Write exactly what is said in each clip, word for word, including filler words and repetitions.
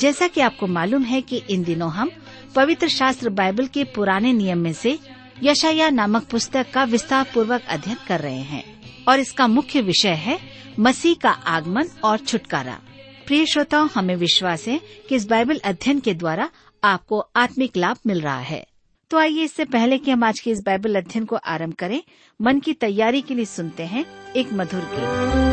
जैसा कि आपको मालूम है कि इन दिनों हम पवित्र शास्त्र बाइबल के पुराने नियम में से यशायाह नामक पुस्तक का विस्तार पूर्वक अध्ययन कर रहे हैं और इसका मुख्य विषय है मसीह का आगमन और छुटकारा। प्रिय श्रोताओं, हमें विश्वास है कि इस बाइबल अध्ययन के द्वारा आपको आत्मिक लाभ मिल रहा है। तो आइए इससे पहले कि हम आज के इस बाइबल अध्ययन को आरंभ करें, मन की तैयारी के लिए सुनते हैं एक मधुर गीत।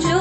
जो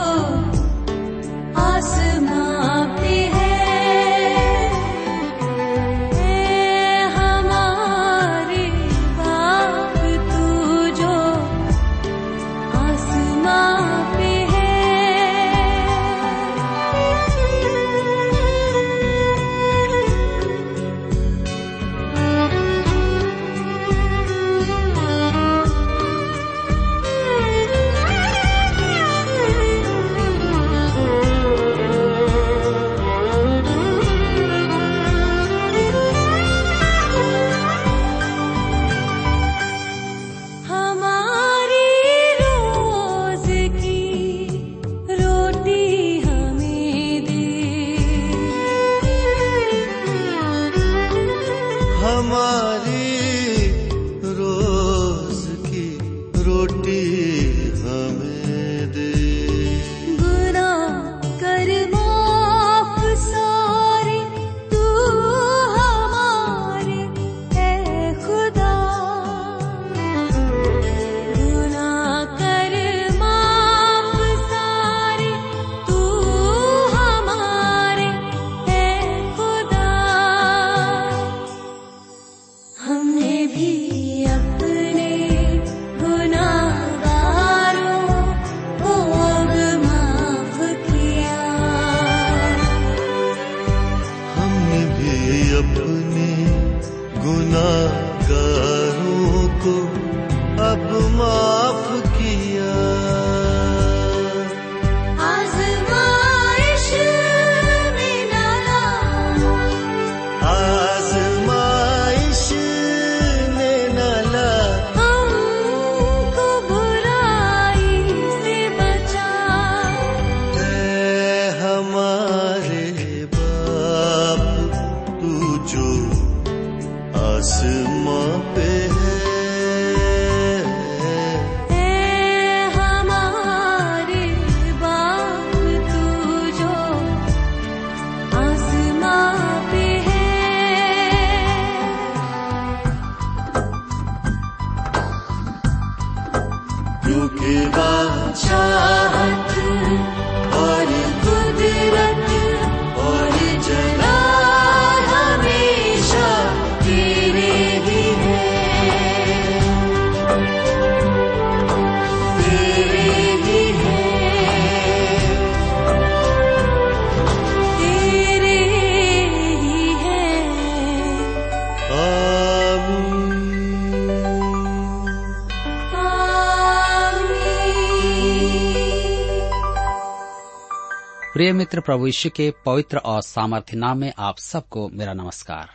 प्रिय मित्र, प्रभु यीशु के पवित्र और सामर्थ्य नाम में आप सबको मेरा नमस्कार।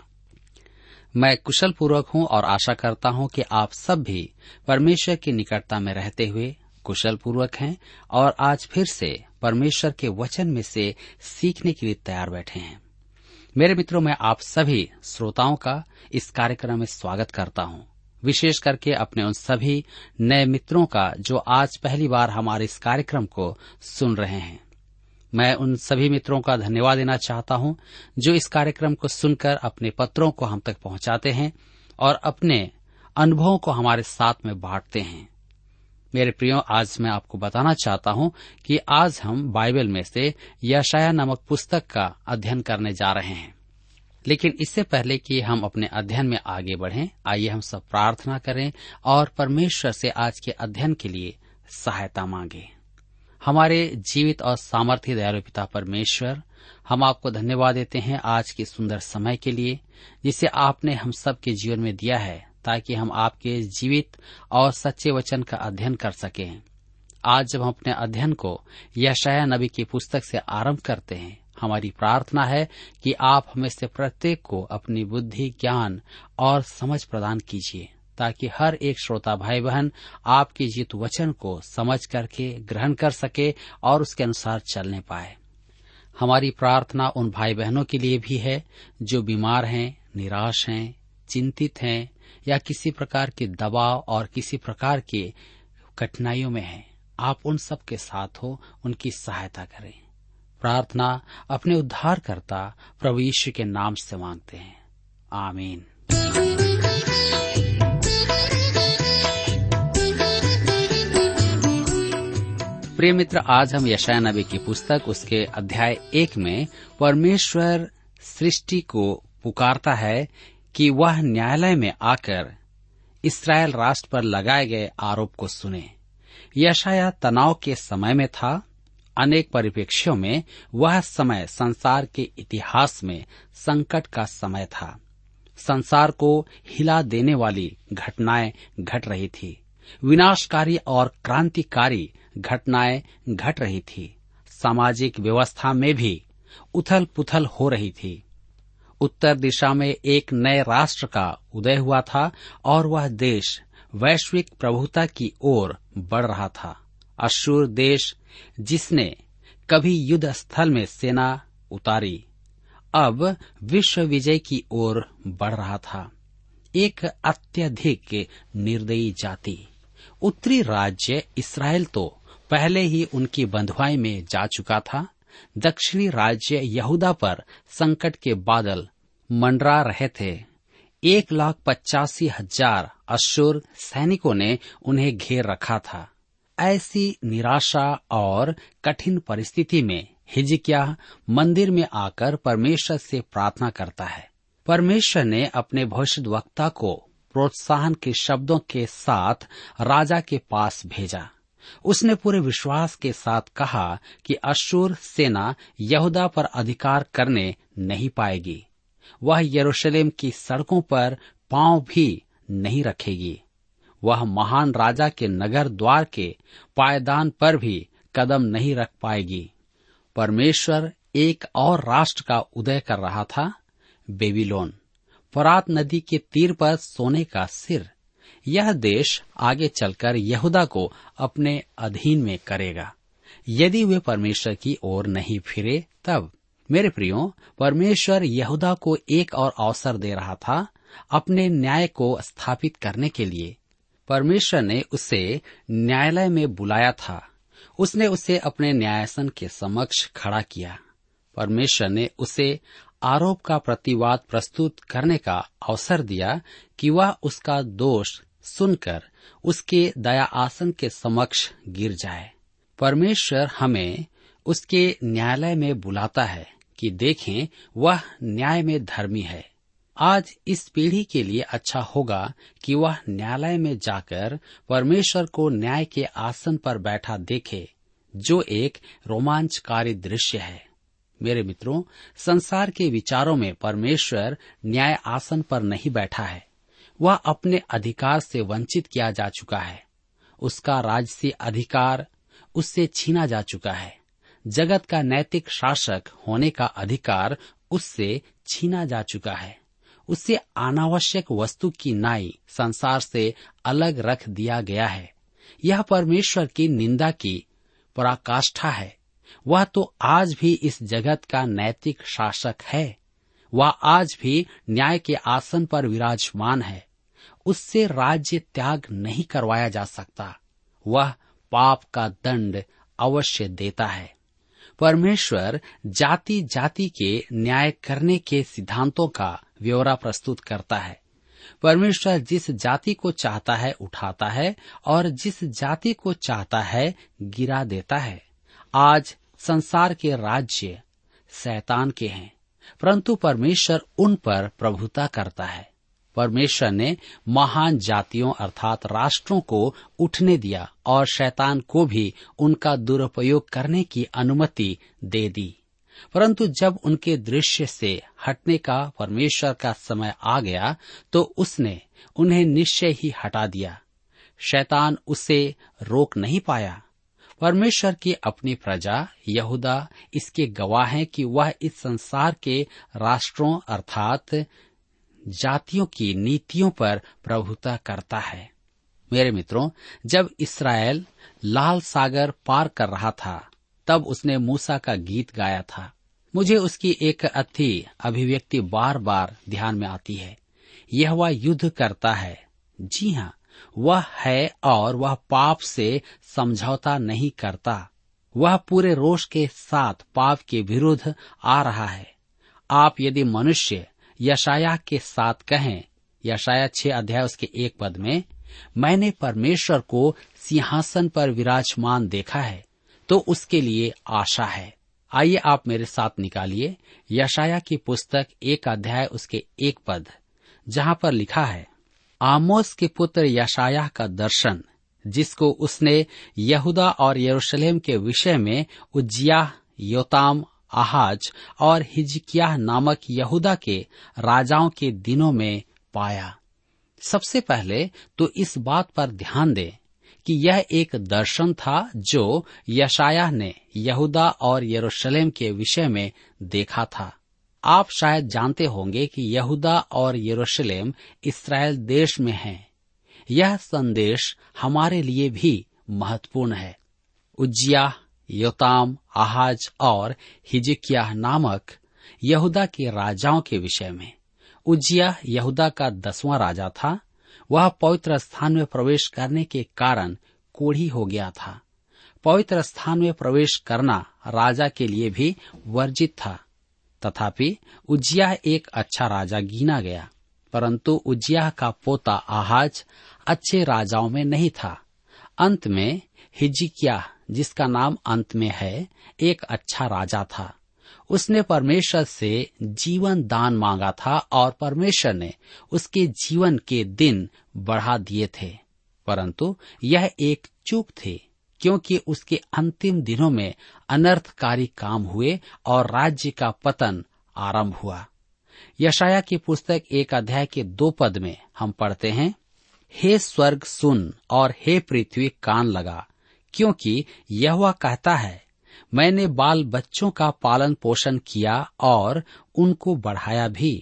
मैं कुशल पूर्वक हूं और आशा करता हूं कि आप सब भी परमेश्वर की निकटता में रहते हुए कुशल पूर्वक हैं और आज फिर से परमेश्वर के वचन में से सीखने के लिए तैयार बैठे हैं। मेरे मित्रों, मैं आप सभी श्रोताओं का इस कार्यक्रम में स्वागत करता हूं, विशेष करके अपने उन सभी नए मित्रों का जो आज पहली बार हमारे इस कार्यक्रम को सुन रहे हैं। मैं उन सभी मित्रों का धन्यवाद देना चाहता हूं जो इस कार्यक्रम को सुनकर अपने पत्रों को हम तक पहुंचाते हैं और अपने अनुभवों को हमारे साथ में बांटते हैं। मेरे प्रियो, आज मैं आपको बताना चाहता हूं कि आज हम बाइबल में से यशायाह नामक पुस्तक का अध्ययन करने जा रहे हैं। लेकिन इससे पहले कि हम अपने अध्ययन में आगे बढ़ें, आइए हम सब प्रार्थना करें और परमेश्वर से आज के अध्ययन के लिए सहायता मांगें। हमारे जीवित और सामर्थ्य दयालु पिता परमेश्वर, हम आपको धन्यवाद देते हैं आज के सुंदर समय के लिए जिसे आपने हम सबके जीवन में दिया है, ताकि हम आपके जीवित और सच्चे वचन का अध्ययन कर सकें। आज जब हम अपने अध्ययन को यशायाह नबी की पुस्तक से आरंभ करते हैं, हमारी प्रार्थना है कि आप हमें से प्रत्येक को अपनी बुद्धि, ज्ञान और समझ प्रदान कीजिए, ताकि हर एक श्रोता भाई बहन आपके जीत वचन को समझ करके ग्रहण कर सके और उसके अनुसार चलने पाए। हमारी प्रार्थना उन भाई बहनों के लिए भी है जो बीमार हैं, निराश हैं, चिंतित हैं या किसी प्रकार के दबाव और किसी प्रकार के कठिनाइयों में हैं। आप उन सब के साथ हो, उनकी सहायता करें। प्रार्थना अपने उद्धारकर्ता प्रभु यीशु के नाम से मांगते हैं, आमीन। प्रिय मित्र, आज हम यशायाह नबी की पुस्तक उसके अध्याय एक में परमेश्वर सृष्टि को पुकारता है कि वह न्यायालय में आकर इस्राएल राष्ट्र पर लगाए गए आरोप को सुने। यशायाह तनाव के समय में था। अनेक परिप्रेक्ष्यों में वह समय संसार के इतिहास में संकट का समय था। संसार को हिला देने वाली घटनाएं घट रही थी, विनाशकारी और क्रांतिकारी घटनाएं घट रही थी। सामाजिक व्यवस्था में भी उथल पुथल हो रही थी। उत्तर दिशा में एक नए राष्ट्र का उदय हुआ था और वह देश वैश्विक प्रभुता की ओर बढ़ रहा था। अश्शूर देश, जिसने कभी युद्ध स्थल में सेना उतारी, अब विश्व विजय की ओर बढ़ रहा था। एक अत्यधिक निर्दयी जाति, उत्तरी राज्य इसराइल तो पहले ही उनकी बंधुआई में जा चुका था। दक्षिणी राज्य यहूदा पर संकट के बादल मंडरा रहे थे। एक लाख पचासी हजार अश्शूर सैनिकों ने उन्हें घेर रखा था। ऐसी निराशा और कठिन परिस्थिति में हिजकिय्याह मंदिर में आकर परमेश्वर से प्रार्थना करता है। परमेश्वर ने अपने भविष्यद्वक्ता को प्रोत्साहन के शब्दों के साथ राजा के पास भेजा। उसने पूरे विश्वास के साथ कहा कि अश्शूर सेना यहूदा पर अधिकार करने नहीं पाएगी। वह यरूशलेम की सड़कों पर पांव भी नहीं रखेगी। वह महान राजा के नगर द्वार के पायदान पर भी कदम नहीं रख पाएगी। परमेश्वर एक और राष्ट्र का उदय कर रहा था, बेबीलोन, फरात नदी के तीर पर सोने का सिर। यह देश आगे चलकर यहूदा को अपने अधीन में करेगा, यदि वे परमेश्वर की ओर नहीं फिरे। तब मेरे प्रियो, परमेश्वर यहूदा को एक और अवसर दे रहा था अपने न्याय को स्थापित करने के लिए। परमेश्वर ने उसे न्यायालय में बुलाया था। उसने उसे अपने न्यायासन के समक्ष खड़ा किया। परमेश्वर ने उसे आरोप का प्रतिवाद प्रस्तुत करने का अवसर दिया कि वह उसका दोष सुनकर उसके दया आसन के समक्ष गिर जाए। परमेश्वर हमें उसके न्यायालय में बुलाता है कि देखें वह न्याय में धर्मी है। आज इस पीढ़ी के लिए अच्छा होगा कि वह न्यायालय में जाकर परमेश्वर को न्याय के आसन पर बैठा देखे, जो एक रोमांचकारी दृश्य है। मेरे मित्रों, संसार के विचारों में परमेश्वर न्याय आसन पर नहीं बैठा है। वह अपने अधिकार से वंचित किया जा चुका है। उसका राजसी अधिकार उससे छीना जा चुका है। जगत का नैतिक शासक होने का अधिकार उससे छीना जा चुका है। उससे अनावश्यक वस्तु की नाई संसार से अलग रख दिया गया है। यह परमेश्वर की निंदा की पराकाष्ठा है। वह तो आज भी इस जगत का नैतिक शासक है। वह आज भी न्याय के आसन पर विराजमान है। उससे राज्य त्याग नहीं करवाया जा सकता। वह पाप का दंड अवश्य देता है। परमेश्वर जाति जाति के न्याय करने के सिद्धांतों का ब्यौरा प्रस्तुत करता है। परमेश्वर जिस जाति को चाहता है उठाता है और जिस जाति को चाहता है गिरा देता है। आज संसार के राज्य शैतान के हैं, परंतु परमेश्वर उन पर प्रभुता करता है। परमेश्वर ने महान जातियों अर्थात राष्ट्रों को उठने दिया और शैतान को भी उनका दुरुपयोग करने की अनुमति दे दी, परंतु जब उनके दृश्य से हटने का परमेश्वर का समय आ गया तो उसने उन्हें निश्चय ही हटा दिया। शैतान उसे रोक नहीं पाया। परमेश्वर की अपनी प्रजा यहूदा इसके गवाह है कि वह इस संसार के राष्ट्रों अर्थात जातियों की नीतियों पर प्रभुता करता है। मेरे मित्रों, जब इसराइल लाल सागर पार कर रहा था तब उसने मूसा का गीत गाया था। मुझे उसकी एक अति अभिव्यक्ति बार बार ध्यान में आती है, यहोवा युद्ध करता है। जी हाँ, वह है और वह पाप से समझौता नहीं करता। वह पूरे रोष के साथ पाप के विरुद्ध आ रहा है। आप यदि मनुष्य यशायाह के साथ कहें, यशायाह छह अध्याय उसके एक पद में, मैंने परमेश्वर को सिंहासन पर विराजमान देखा है, तो उसके लिए आशा है। आइए आप मेरे साथ निकालिए यशायाह की पुस्तक एक अध्याय उसके एक पद, जहाँ पर लिखा है, आमोस के पुत्र यशायाह का दर्शन, जिसको उसने यहूदा और यरूशलेम के विषय में उज्जियाह, योताम, आहाज और हिजकियाह नामक यहूदा के राजाओं के दिनों में पाया। सबसे पहले तो इस बात पर ध्यान दें कि यह एक दर्शन था जो यशायाह ने यहूदा और यरूशलेम के विषय में देखा था। आप शायद जानते होंगे कि यहूदा और यरूशलेम इस्राएल देश में हैं। यह संदेश हमारे लिए भी महत्वपूर्ण है। उज्जियाह, योताम, आहाज और हिजकियाह नामक यहूदा के राजाओं के विषय में। उज्जियाह यहूदा का दसवां राजा था। वह पवित्र स्थान में प्रवेश करने के कारण कोढ़ी हो गया था। पवित्र स्थान में प्रवेश करना राजा के लिए भी वर्जित था। तथापि उज्जियाह एक अच्छा राजा गिना गया, परंतु उज्जियाह का पोता आहाज अच्छे राजाओं में नहीं था। अंत में हिजकियाह, जिसका नाम अंत में है, एक अच्छा राजा था। उसने परमेश्वर से जीवन दान मांगा था और परमेश्वर ने उसके जीवन के दिन बढ़ा दिए थे, परंतु यह एक चूक थी, क्योंकि उसके अंतिम दिनों में अनर्थकारी काम हुए और राज्य का पतन आरंभ हुआ। यशायाह की पुस्तक एक अध्याय के दो पद में हम पढ़ते हैं, हे स्वर्ग सुन और हे पृथ्वी कान लगा, क्योंकि यहोवा कहता है, मैंने बाल बच्चों का पालन पोषण किया और उनको बढ़ाया भी,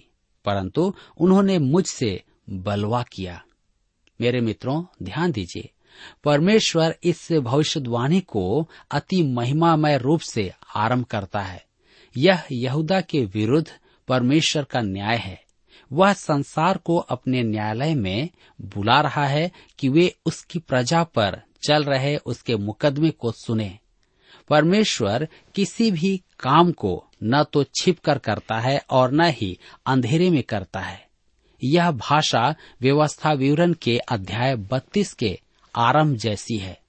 परंतु उन्होंने मुझसे बलवा किया। मेरे मित्रों, ध्यान दीजिए, परमेश्वर इस भविष्यवाणी को अति महिमामय रूप से आरंभ करता है। यह यहूदा के विरुद्ध परमेश्वर का न्याय है। वह संसार को अपने न्यायालय में बुला रहा है कि वे उसकी प्रजा पर चल रहे उसके मुकदमे को सुने। परमेश्वर किसी भी काम को न तो छिप कर करता है और न ही अंधेरे में करता है। यह भाषा व्यवस्था विवरण के अध्याय बत्तीस के आरंभ जैसी है।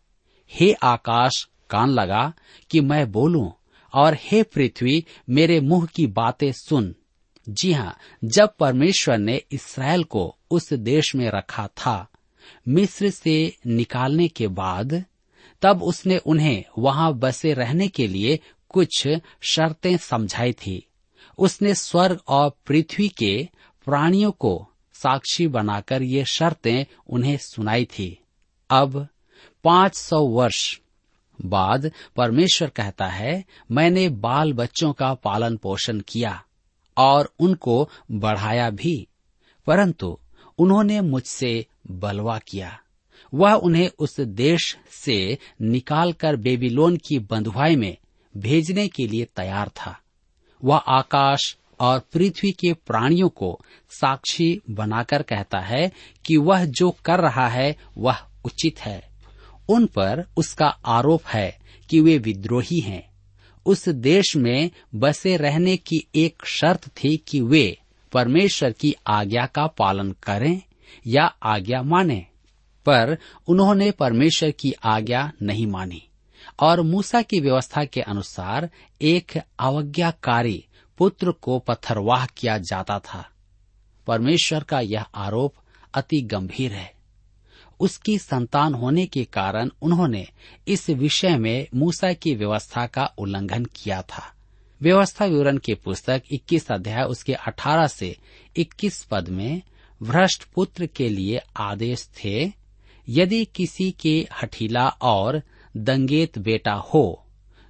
हे आकाश, कान लगा कि मैं बोलूं, और हे पृथ्वी, मेरे मुंह की बातें सुन। जी हाँ, जब परमेश्वर ने इस्राएल को उस देश में रखा था, मिस्र से निकालने के बाद, तब उसने उन्हें वहां बसे रहने के लिए कुछ शर्तें समझाई थी। उसने स्वर्ग और पृथ्वी के प्राणियों को साक्षी बनाकर ये शर्तें उन्हें सुनाई थी। अब पांच सौ वर्ष बाद परमेश्वर कहता है, मैंने बाल बच्चों का पालन पोषण किया और उनको बढ़ाया भी, परंतु उन्होंने मुझसे बलवा किया। वह उन्हें उस देश से निकालकर बेबीलोन की बंधुआई में भेजने के लिए तैयार था। वह आकाश और पृथ्वी के प्राणियों को साक्षी बनाकर कहता है कि वह जो कर रहा है वह उचित है। उन पर उसका आरोप है कि वे विद्रोही हैं। उस देश में बसे रहने की एक शर्त थी कि वे परमेश्वर की आज्ञा का पालन करें या आज्ञा माने, पर उन्होंने परमेश्वर की आज्ञा नहीं मानी और मूसा की व्यवस्था के अनुसार एक अवज्ञाकारी पुत्र को पत्थरवाह किया जाता था। परमेश्वर का यह आरोप अति गंभीर है। उसकी संतान होने के कारण उन्होंने इस विषय में मूसा की व्यवस्था का उल्लंघन किया था। व्यवस्था विवरण की पुस्तक इक्कीस अध्याय उसके अठारह से इक्कीस पद में भ्रष्ट पुत्र के लिए आदेश थे, यदि किसी के हठीला और दंगेत बेटा हो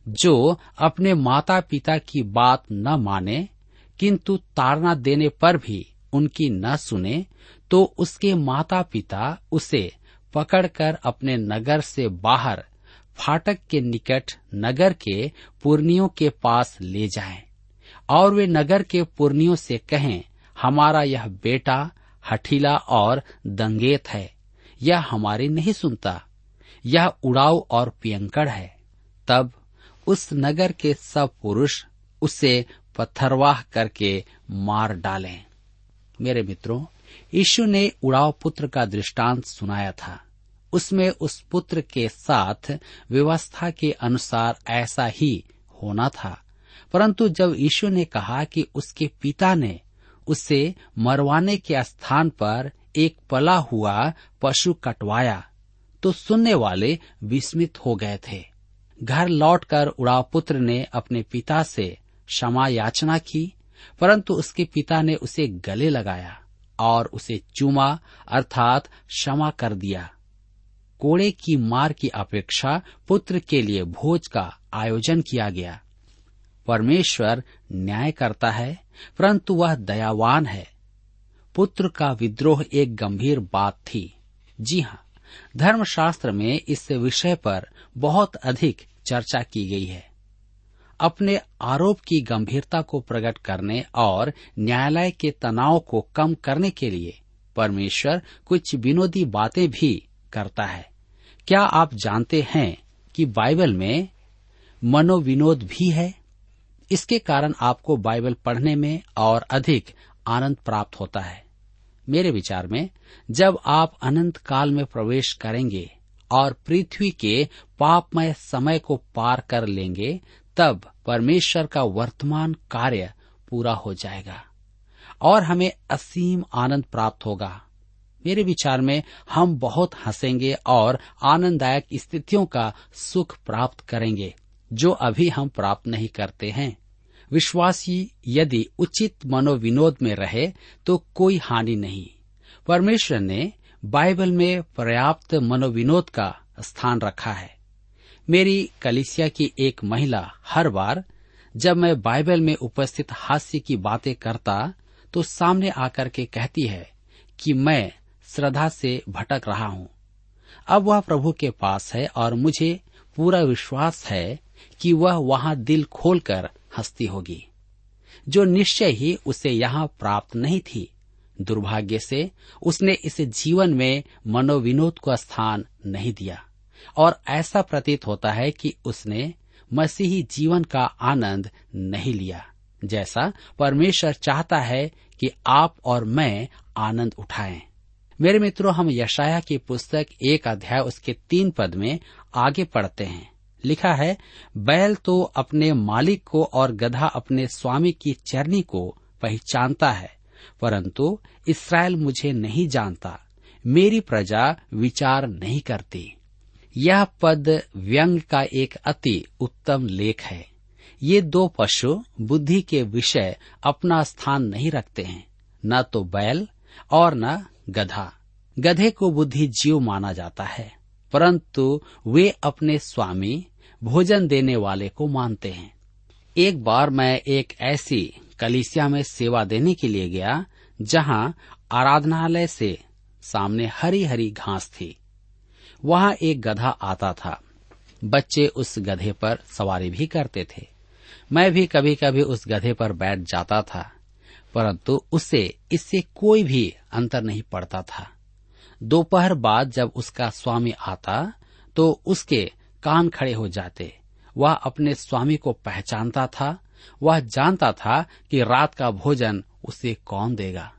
जो अपने माता पिता की बात न माने किंतु ताड़ना देने पर भी उनकी न सुने, तो उसके माता पिता उसे पकड़कर अपने नगर से बाहर फाटक के निकट नगर के पुरनियों के पास ले जाएं और वे नगर के पुरनियों से कहें, हमारा यह बेटा हठीला और दंगेत है, यह हमारी नहीं सुनता, यह उड़ाऊ और पियंकड़ है। तब उस नगर के सब पुरुष उसे पत्थरवाह करके मार डालें। मेरे मित्रों, यीशु ने उड़ाऊ पुत्र का दृष्टांत सुनाया था। उसमें उस पुत्र के साथ व्यवस्था के अनुसार ऐसा ही होना था, परंतु जब यीशु ने कहा कि उसके पिता ने उसे मरवाने के स्थान पर एक पला हुआ पशु कटवाया, तो सुनने वाले विस्मित हो गए थे। घर लौटकर उड़ाव पुत्र ने अपने पिता से क्षमा याचना की, परंतु उसके पिता ने उसे गले लगाया और उसे चूमा अर्थात क्षमा कर दिया। कोड़े की मार की अपेक्षा पुत्र के लिए भोज का आयोजन किया गया। परमेश्वर न्याय करता है, परंतु वह दयावान है। पुत्र का विद्रोह एक गंभीर बात थी। जी हाँ, धर्मशास्त्र में इस विषय पर बहुत अधिक चर्चा की गई है। अपने आरोप की गंभीरता को प्रकट करने और न्यायालय के तनाव को कम करने के लिए परमेश्वर कुछ विनोदी बातें भी करता है। क्या आप जानते हैं कि बाइबल में मनोविनोद भी है? इसके कारण आपको बाइबल पढ़ने में और अधिक आनंद प्राप्त होता है। मेरे विचार में जब आप अनंत काल में प्रवेश करेंगे और पृथ्वी के पापमय समय को पार कर लेंगे, तब परमेश्वर का वर्तमान कार्य पूरा हो जाएगा और हमें असीम आनंद प्राप्त होगा। मेरे विचार में हम बहुत हंसेंगे और आनंददायक स्थितियों का सुख प्राप्त करेंगे जो अभी हम प्राप्त नहीं करते हैं। विश्वासी यदि उचित मनोविनोद में रहे तो कोई हानि नहीं। परमेश्वर ने बाइबल में पर्याप्त मनोविनोद का स्थान रखा है। मेरी कलीसिया की एक महिला हर बार जब मैं बाइबल में उपस्थित हास्य की बातें करता तो सामने आकर के कहती है कि मैं श्रद्धा से भटक रहा हूँ। अब वह प्रभु के पास है और मुझे पूरा विश्वास है कि वह वहाँ दिल खोलकर हस्ती होगी, जो निश्चय ही उसे यहाँ प्राप्त नहीं थी। दुर्भाग्य से उसने इस जीवन में मनोविनोद को स्थान नहीं दिया और ऐसा प्रतीत होता है कि उसने मसीही जीवन का आनंद नहीं लिया, जैसा परमेश्वर चाहता है कि आप और मैं आनंद उठाएं। मेरे मित्रों, हम यशायाह की पुस्तक एक अध्याय उसके तीन पद में आगे पढ़ते हैं। लिखा है, बैल तो अपने मालिक को और गधा अपने स्वामी की चरनी को पहचानता है, परंतु इस्राएल मुझे नहीं जानता, मेरी प्रजा विचार नहीं करती। यह पद व्यंग का एक अति उत्तम लेख है। ये दो पशु बुद्धि के विषय अपना स्थान नहीं रखते हैं, न तो बैल और न गधा। गधे को बुद्धिजीव माना जाता है, परंतु वे अपने स्वामी भोजन देने वाले को मानते हैं। एक बार मैं एक ऐसी कलीसिया में सेवा देने के लिए गया जहां आराधनालय से सामने हरी हरी घास थी। वहां एक गधा आता था। बच्चे उस गधे पर सवारी भी करते थे। मैं भी कभी कभी उस गधे पर बैठ जाता था, परंतु उसे इससे कोई भी अंतर नहीं पड़ता था। दोपहर बाद जब उसका स्वामी आता तो उसके कान खड़े हो जाते। वह अपने स्वामी को पहचानता था। वह जानता था कि रात का भोजन उसे कौन देगा।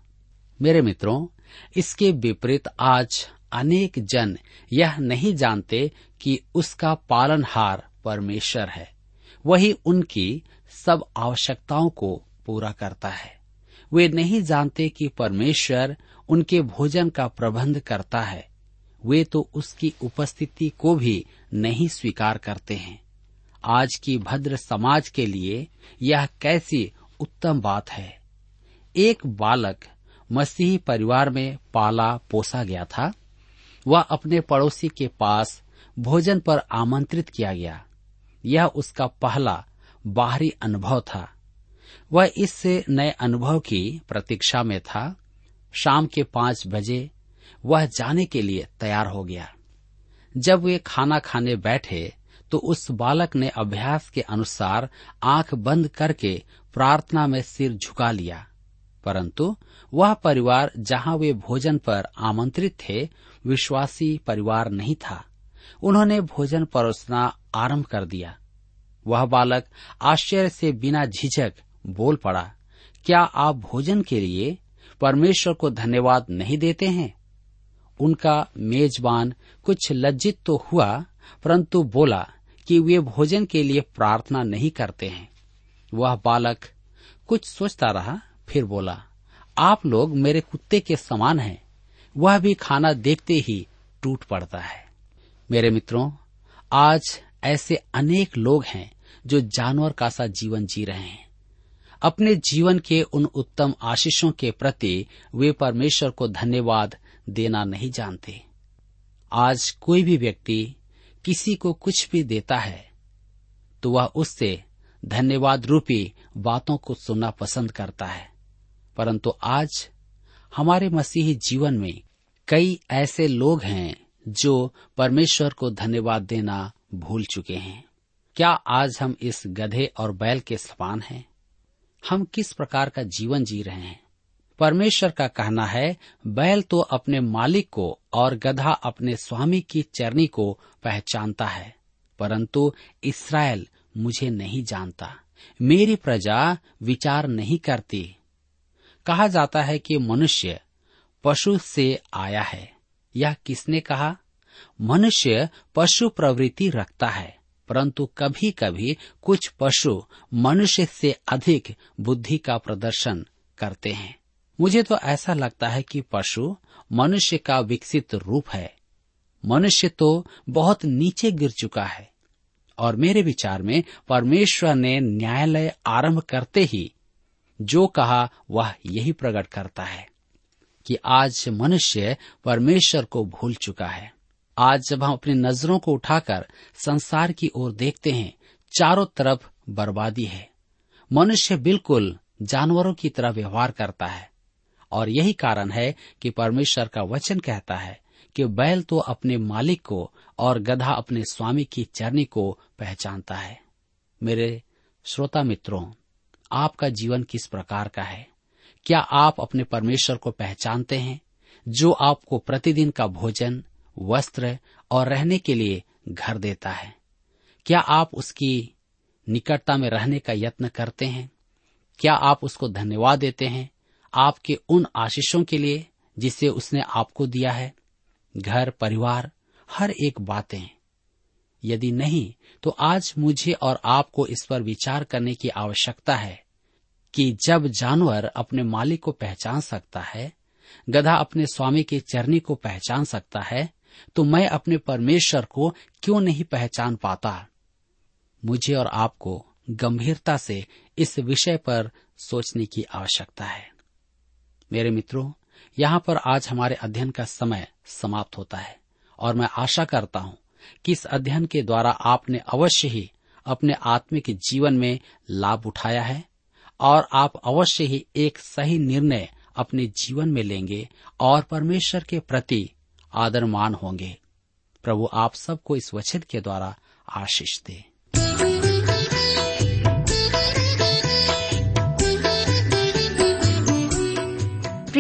मेरे मित्रों, इसके विपरीत आज अनेक जन यह नहीं जानते कि उसका पालनहार परमेश्वर है। वही उनकी सब आवश्यकताओं को पूरा करता है। वे नहीं जानते कि परमेश्वर उनके भोजन का प्रबंध करता है। वे तो उसकी उपस्थिति को भी नहीं स्वीकार करते हैं। आज की भद्र समाज के लिए यह कैसी उत्तम बात है। एक बालक मसीही परिवार में पाला पोसा गया था। वह अपने पड़ोसी के पास भोजन पर आमंत्रित किया गया। यह उसका पहला बाहरी अनुभव था। वह इससे नए अनुभव की प्रतीक्षा में था। शाम के पांच बजे वह जाने के लिए तैयार हो गया। जब वे खाना खाने बैठे तो उस बालक ने अभ्यास के अनुसार आंख बंद करके प्रार्थना में सिर झुका लिया, परंतु वह परिवार जहां वे भोजन पर आमंत्रित थे विश्वासी परिवार नहीं था। उन्होंने भोजन परोसना आरंभ कर दिया। वह बालक आश्चर्य से बिना झिझक बोल पड़ा, क्या आप भोजन के लिए परमेश्वर को धन्यवाद नहीं देते हैं? उनका मेजबान कुछ लज्जित तो हुआ, परंतु बोला कि वे भोजन के लिए प्रार्थना नहीं करते हैं। वह बालक कुछ सोचता रहा, फिर बोला, आप लोग मेरे कुत्ते के समान हैं। वह भी खाना देखते ही टूट पड़ता है। मेरे मित्रों, आज ऐसे अनेक लोग हैं जो जानवर का सा जीवन जी रहे हैं। अपने जीवन के उन उत्तम आशीषों के प्रति वे परमेश्वर को धन्यवाद देना नहीं जानते। आज कोई भी व्यक्ति किसी को कुछ भी देता है तो वह उससे धन्यवाद रूपी बातों को सुनना पसंद करता है, परंतु आज हमारे मसीही जीवन में कई ऐसे लोग हैं जो परमेश्वर को धन्यवाद देना भूल चुके हैं। क्या आज हम इस गधे और बैल के समान हैं? हम किस प्रकार का जीवन जी रहे हैं? परमेश्वर का कहना है, बैल तो अपने मालिक को और गधा अपने स्वामी की चरनी को पहचानता है, परंतु इस्राएल मुझे नहीं जानता, मेरी प्रजा विचार नहीं करती। कहा जाता है कि मनुष्य पशु से आया है। यह किसने कहा? मनुष्य पशु प्रवृत्ति रखता है, परंतु कभी कभी कुछ पशु मनुष्य से अधिक बुद्धि का प्रदर्शन करते हैं। मुझे तो ऐसा लगता है कि पशु मनुष्य का विकसित रूप है। मनुष्य तो बहुत नीचे गिर चुका है। और मेरे विचार में परमेश्वर ने न्यायालय आरंभ करते ही जो कहा वह यही प्रकट करता है कि आज मनुष्य परमेश्वर को भूल चुका है। आज जब हम अपनी नजरों को उठाकर संसार की ओर देखते हैं, चारों तरफ बर्बादी है। मनुष्य बिल्कुल जानवरों की तरह व्यवहार करता है और यही कारण है कि परमेश्वर का वचन कहता है कि बैल तो अपने मालिक को और गधा अपने स्वामी की चरनी को पहचानता है। मेरे श्रोता मित्रों, आपका जीवन किस प्रकार का है? क्या आप अपने परमेश्वर को पहचानते हैं जो आपको प्रतिदिन का भोजन, वस्त्र और रहने के लिए घर देता है? क्या आप उसकी निकटता में रहने का यत्न करते हैं? क्या आप उसको धन्यवाद देते हैं आपके उन आशीषों के लिए जिसे उसने आपको दिया है? घर, परिवार, हर एक बातें। यदि नहीं तो आज मुझे और आपको इस पर विचार करने की आवश्यकता है कि जब जानवर अपने मालिक को पहचान सकता है, गधा अपने स्वामी के चरनी को पहचान सकता है, तो मैं अपने परमेश्वर को क्यों नहीं पहचान पाता? मुझे और आपको गंभीरता से इस विषय पर सोचने की आवश्यकता है। मेरे मित्रों, यहाँ पर आज हमारे अध्ययन का समय समाप्त होता है और मैं आशा करता हूँ कि इस अध्ययन के द्वारा आपने अवश्य ही अपने आत्मिक जीवन में लाभ उठाया है और आप अवश्य ही एक सही निर्णय अपने जीवन में लेंगे और परमेश्वर के प्रति आदरमान होंगे। प्रभु आप सबको इस वचन के द्वारा आशीष दे।